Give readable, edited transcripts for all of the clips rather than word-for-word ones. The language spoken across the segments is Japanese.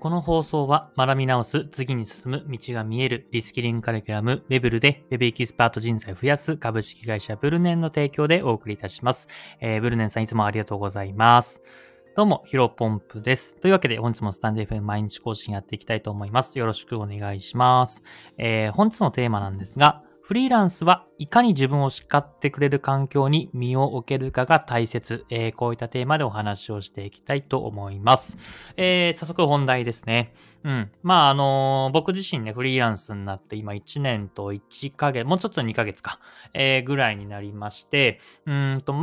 この放送は学び直す、次に進む、道が見える、リスキリングカリキュラム、ウェブルで Web エキスパート人材を増やす株式会社ブルネンの提供でお送りいたします。ブルネンさんいつもありがとうございます。どうも、ヒロポンプです。というわけで本日もスタンド FM 毎日更新やっていきたいと思います。よろしくお願いします。本日のテーマなんですが、フリーランスはいかに自分を叱ってくれる環境に身を置けるかが大切、こういったテーマでお話をしていきたいと思います。早速本題ですね。僕自身ね、フリーランスになって今1年と1ヶ月、もうちょっと2ヶ月か、ぐらいになりまして、自由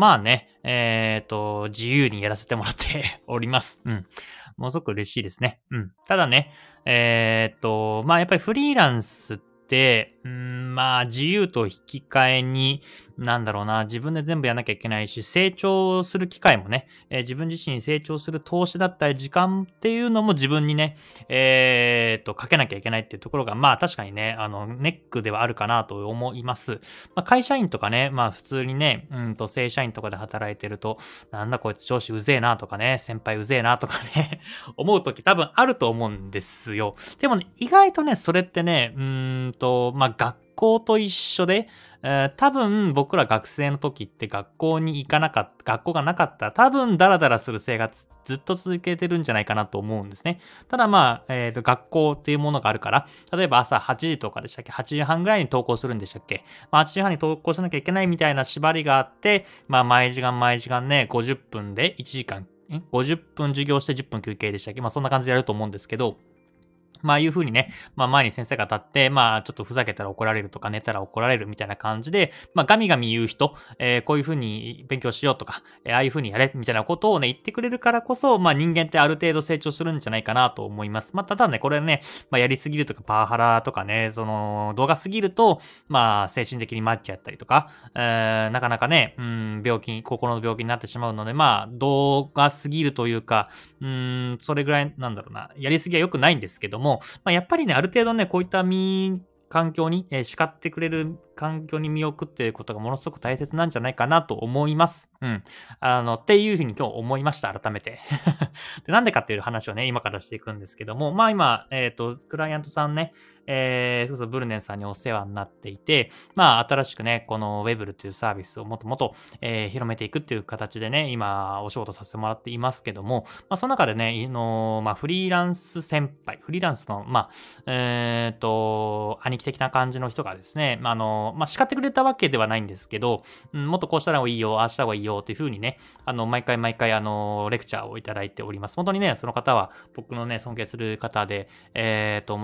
にやらせてもらっております。ものすごく嬉しいですね。ただね、やっぱりフリーランスって自由と引き換えに、自分で全部やらなきゃいけないし、成長する機会もね、自分自身に成長する投資だったり、時間っていうのも自分にね、かけなきゃいけないっていうところが、確かにね、ネックではあるかなと思います。会社員とかね、普通にね、正社員とかで働いてると、なんだこいつ上司うぜえなとかね、先輩うぜえなとかね、思うとき多分あると思うんですよ。でもね、意外とね、それってね、学校と一緒で、多分僕ら学生の時って学校がなかったら多分ダラダラする生活ずっと続けてるんじゃないかなと思うんですね。ただ学校っていうものがあるから、例えば朝8時とかでしたっけ？ 8 時半ぐらいに登校するんでしたっけ？8時半に登校しなきゃいけないみたいな縛りがあって、毎時間ね、50分で1時間、50分授業して10分休憩でしたっけ？そんな感じでやると思うんですけど、いう風にね、前に先生が立って、ちょっとふざけたら怒られるとか、寝たら怒られるみたいな感じで、ガミガミ言う人、こういう風に勉強しようとか、ああいう風にやれみたいなことをね、言ってくれるからこそ、人間ってある程度成長するんじゃないかなと思います。ただね、これね、やりすぎるとか、パワハラとかね、動画すぎると、精神的にマッチやったりとか、なかなかね、心の病気になってしまうので、動画すぎるというか、それぐらい、やりすぎは良くないんですけども、やっぱりね、ある程度ね、こういった環境に、叱ってくれる環境に身を置くっていうことがものすごく大切なんじゃないかなと思います。っていうふうに今日思いました、改めて。で、なんでかっていう話をね、今からしていくんですけども、今、クライアントさんね、ブルネンさんにお世話になっていて、新しくね、この Webl というサービスをもっともっと、広めていくっていう形でね、今、お仕事させてもらっていますけども、その中でね、フリーランス先輩、フリーランスの、兄貴的な感じの人がですね、叱ってくれたわけではないんですけど、もっとこうしたらいいよ、ああした方がいいよっていう風にね、毎回レクチャーをいただいております。本当にね、その方は僕のね、尊敬する方で、も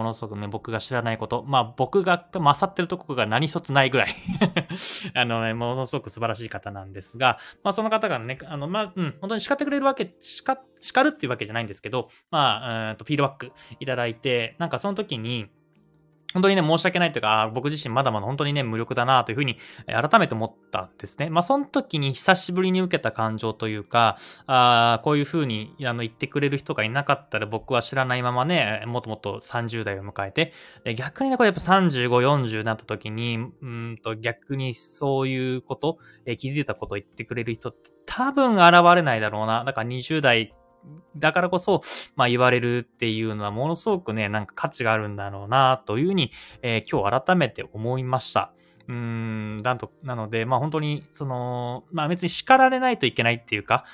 のすごくね、僕が知らないこと、僕が勝ってるところが何一つないぐらい、ものすごく素晴らしい方なんですが、その方がね、本当に叱ってくれるわけ、叱るっていうわけじゃないんですけど、フィードバックいただいて、その時に、本当にね、申し訳ないというか、僕自身まだまだ本当にね、無力だなというふうに、改めて思ったんですね。その時に久しぶりに受けた感情というか、こういうふうに言ってくれる人がいなかったら僕は知らないままね、もっともっと30代を迎えて、で逆にね、これやっぱ35、40になった時に、逆にそういうこと、気づいたことを言ってくれる人って多分現れないだろうな。だから20代、だからこそ、言われるっていうのはものすごくね、価値があるんだろうな、というふうに、今日改めて思いました。なので、本当に、別に叱られないといけないっていうか、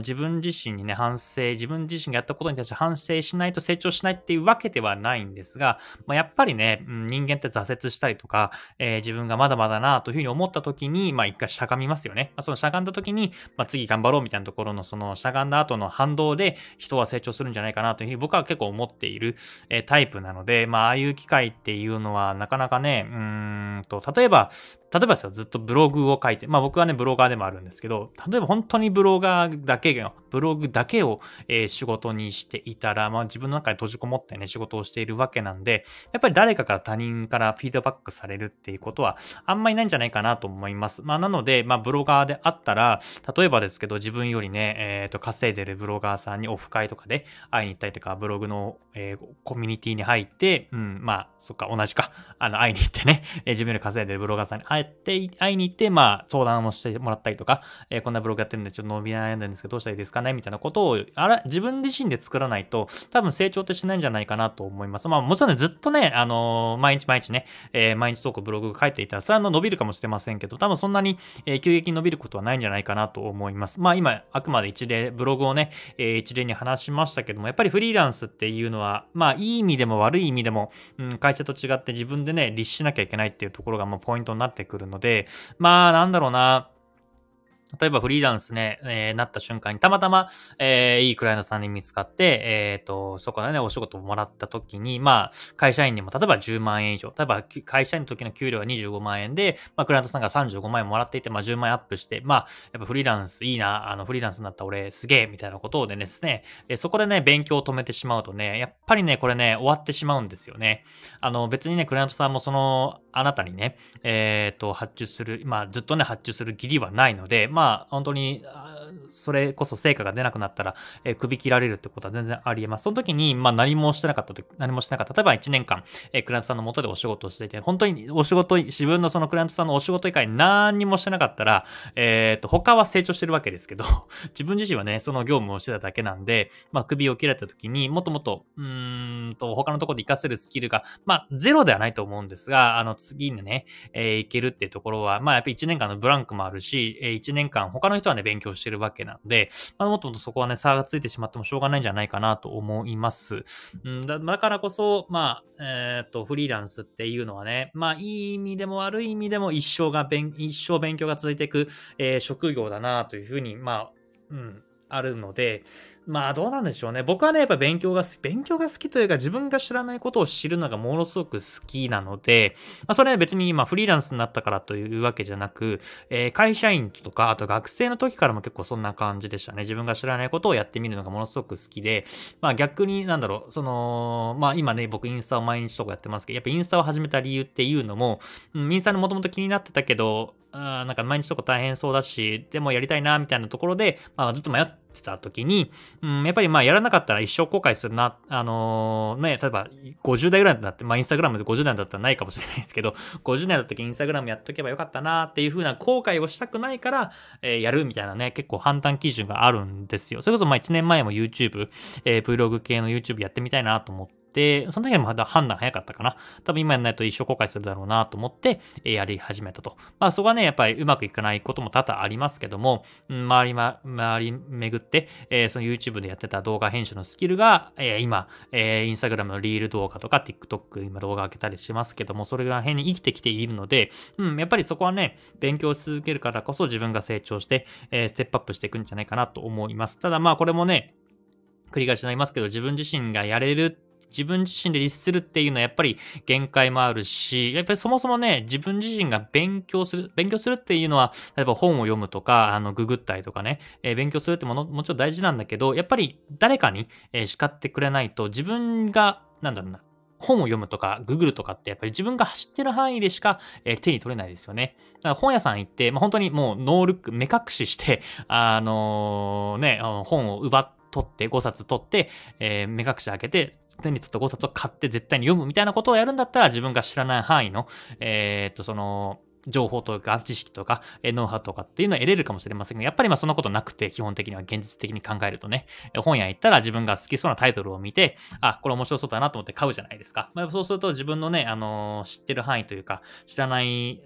自分自身にね、自分自身がやったことに対して反省しないと成長しないっていうわけではないんですが、やっぱりね、人間って挫折したりとか、自分がまだまだなというふうに思った時に、一回しゃがみますよね。そのしゃがんだ時に、次頑張ろうみたいなところの、しゃがんだ後の反動で人は成長するんじゃないかなというふうに僕は結構思っている、タイプなので、ああいう機会っていうのはなかなかね、例えばですよ、ずっとブログを書いて、僕はね、ブロガーでもあるんですけど、例えば本当にブログだけを、仕事にしていたら、自分の中で閉じこもってね、仕事をしているわけなんで、やっぱり他人からフィードバックされるっていうことは、あんまりないんじゃないかなと思います。なので、ブロガーであったら、例えばですけど、自分よりね、稼いでるブロガーさんにオフ会とかで会いに行ったりとか、ブログの、コミュニティに入って、同じか、会いに行ってね、自分より稼いでるブロガーさんに会いに行って、まあ、相談をしてもらったりとか、こんなブログやってるんでちょっと伸び悩んでるんですけどどうしたらいいですかねみたいなことを自分自身で作らないと多分成長ってしないんじゃないかなと思います。まあ、もちろんね、ずっとね、毎日ね、毎日投稿ブログ書いていたら、それは伸びるかもしれませんけど、多分そんなに、急激に伸びることはないんじゃないかなと思います。まあ、今、あくまで一例、ブログをね、一例に話しましたけども、やっぱりフリーランスっていうのは、まあ、いい意味でも悪い意味でも、会社と違って自分でね、律しなきゃいけないっていうところがもうポイントになってくるので、まあ、なんだろうな、例えばフリーランスね、なった瞬間にたまたま、いいクライアントさんに見つかって、そこでね、お仕事をもらった時に、まあ、会社員でも例えば10万円以上、例えば会社員の時の給料が25万円で、まあ、クライアントさんが35万円もらっていて、まあ、10万円アップして、まあ、やっぱフリーランスいいな、フリーランスになった俺すげえ、みたいなことでですね、そこでね、勉強を止めてしまうとね、やっぱりね、これね、終わってしまうんですよね。別にね、クライアントさんもその、あなたにね、発注する、まあ、ずっとね、発注する義理はないので、まあ、本当に、それこそ成果が出なくなったら、首切られるってことは全然あり得ます。その時に、まあ、何もしてなかった。例えば1年間、クライアントさんの元でお仕事をしていて、本当に自分のそのクライアントさんのお仕事以外何にもしてなかったら、他は成長してるわけですけど、自分自身はね、その業務をしてただけなんで、まあ、首を切られた時にもっともっと、他のところで活かせるスキルが、まあ、ゼロではないと思うんですが、次にね、いけるっていうところは、まあ、やっぱり1年間のブランクもあるし、1年間他の人はね、勉強してるわけなので、まあ、もっともっとそこはね、差がついてしまってもしょうがないんじゃないかなと思います。だからこそ、まあ、フリーランスっていうのはね、まあ、いい意味でも悪い意味でも一生勉強が続いていく、職業だなというふうに、まあ、あるので、まあどうなんでしょうね。僕はね、やっぱ勉強が好きというか、自分が知らないことを知るのがものすごく好きなので、まあそれは別に今フリーランスになったからというわけじゃなく、会社員とか、あと学生の時からも結構そんな感じでしたね。自分が知らないことをやってみるのがものすごく好きで、まあ逆になんだろう、まあ今ね、僕インスタを毎日とかやってますけど、やっぱインスタを始めた理由っていうのも、インスタにもともと気になってたけど、なんか毎日とか大変そうだし、でもやりたいなみたいなところで、まあずっと迷ってた時に、やっぱりまあやらなかったら一生後悔するな、例えば50代ぐらいになって、まあインスタグラムで50代だったらないかもしれないですけど、50代の時インスタグラムやっとけばよかったなっていう風な後悔をしたくないから、やるみたいなね、結構判断基準があるんですよ。それこそまあ1年前も YouTube、Vlog 系の YouTube やってみたいなと思って、で、その時はまだ判断早かったかな。多分今やらないと一生後悔するだろうなと思って、やり始めたと。まあそこはね、やっぱりうまくいかないことも多々ありますけども、周り巡って、その YouTube でやってた動画編集のスキルが、今、Instagram のリール動画とか TikTok 今動画開けたりしますけども、それら辺に生きてきているので、やっぱりそこはね、勉強し続けるからこそ自分が成長して、ステップアップしていくんじゃないかなと思います。ただまあこれもね、繰り返しになりますけど、自分自身がやれる自分自身で律するっていうのはやっぱり限界もあるし、やっぱりそもそもね、自分自身が勉強するっていうのは、例えば本を読むとか、ググったりとかね、勉強するってもちろん大事なんだけど、やっぱり誰かに叱ってくれないと、自分が、なんだろうな、本を読むとか、ググるとかって、やっぱり自分が知ってる範囲でしか、手に取れないですよね。だから本屋さん行って、まあ、本当にもうノールック、目隠しして、本を取って、5冊取って、目隠し開けて、手に取った5冊を買って絶対に読むみたいなことをやるんだったら、自分が知らない範囲の、その、情報とか知識とかノウハウとかっていうのは得れるかもしれませんが、やっぱりまあそんなことなくて、基本的には現実的に考えるとね、本屋行ったら自分が好きそうなタイトルを見て、あ、これ面白そうだなと思って買うじゃないですか。まあ、そうすると自分のね、知ってる範囲というか、知らない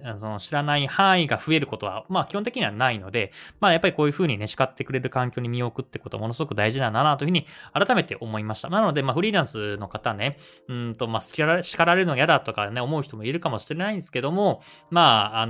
範囲が増えることは、まあ基本的にはないので、まあやっぱりこういう風にね、叱ってくれる環境に身を置くってことはものすごく大事なんだなというふうに改めて思いました。なのでまあフリーランスの方ね、まあ叱られるの嫌だとかね、思う人もいるかもしれないんですけども、まあやっぱ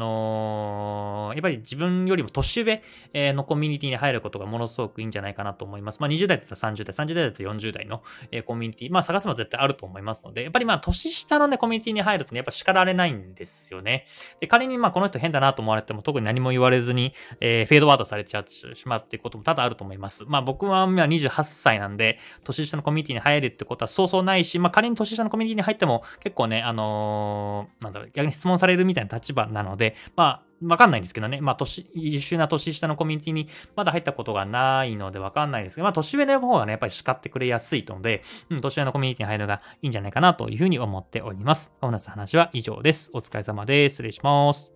り自分よりも年上のコミュニティに入ることがものすごくいいんじゃないかなと思います。まあ20代だったら30代、30代だったら40代のコミュニティ、まあ探せば絶対あると思いますので、やっぱりまあ年下のね、コミュニティに入るとね、やっぱ叱られないんですよね。で、仮にまあこの人変だなと思われても特に何も言われずに、フェードアウトされちゃってしまうっていうことも多々あると思います。まあ僕は今28歳なんで、年下のコミュニティに入るってことはそうそうないし、まあ仮に年下のコミュニティに入っても結構ね、逆に質問されるみたいな立場なので、まあわかんないんですけどね。まあ、優秀な年下のコミュニティにまだ入ったことがないのでわかんないですけど、まあ、年上の方がね、やっぱり叱ってくれやすいので、年上のコミュニティに入るのがいいんじゃないかなというふうに思っております。本日の話は以上です。お疲れ様です。失礼します。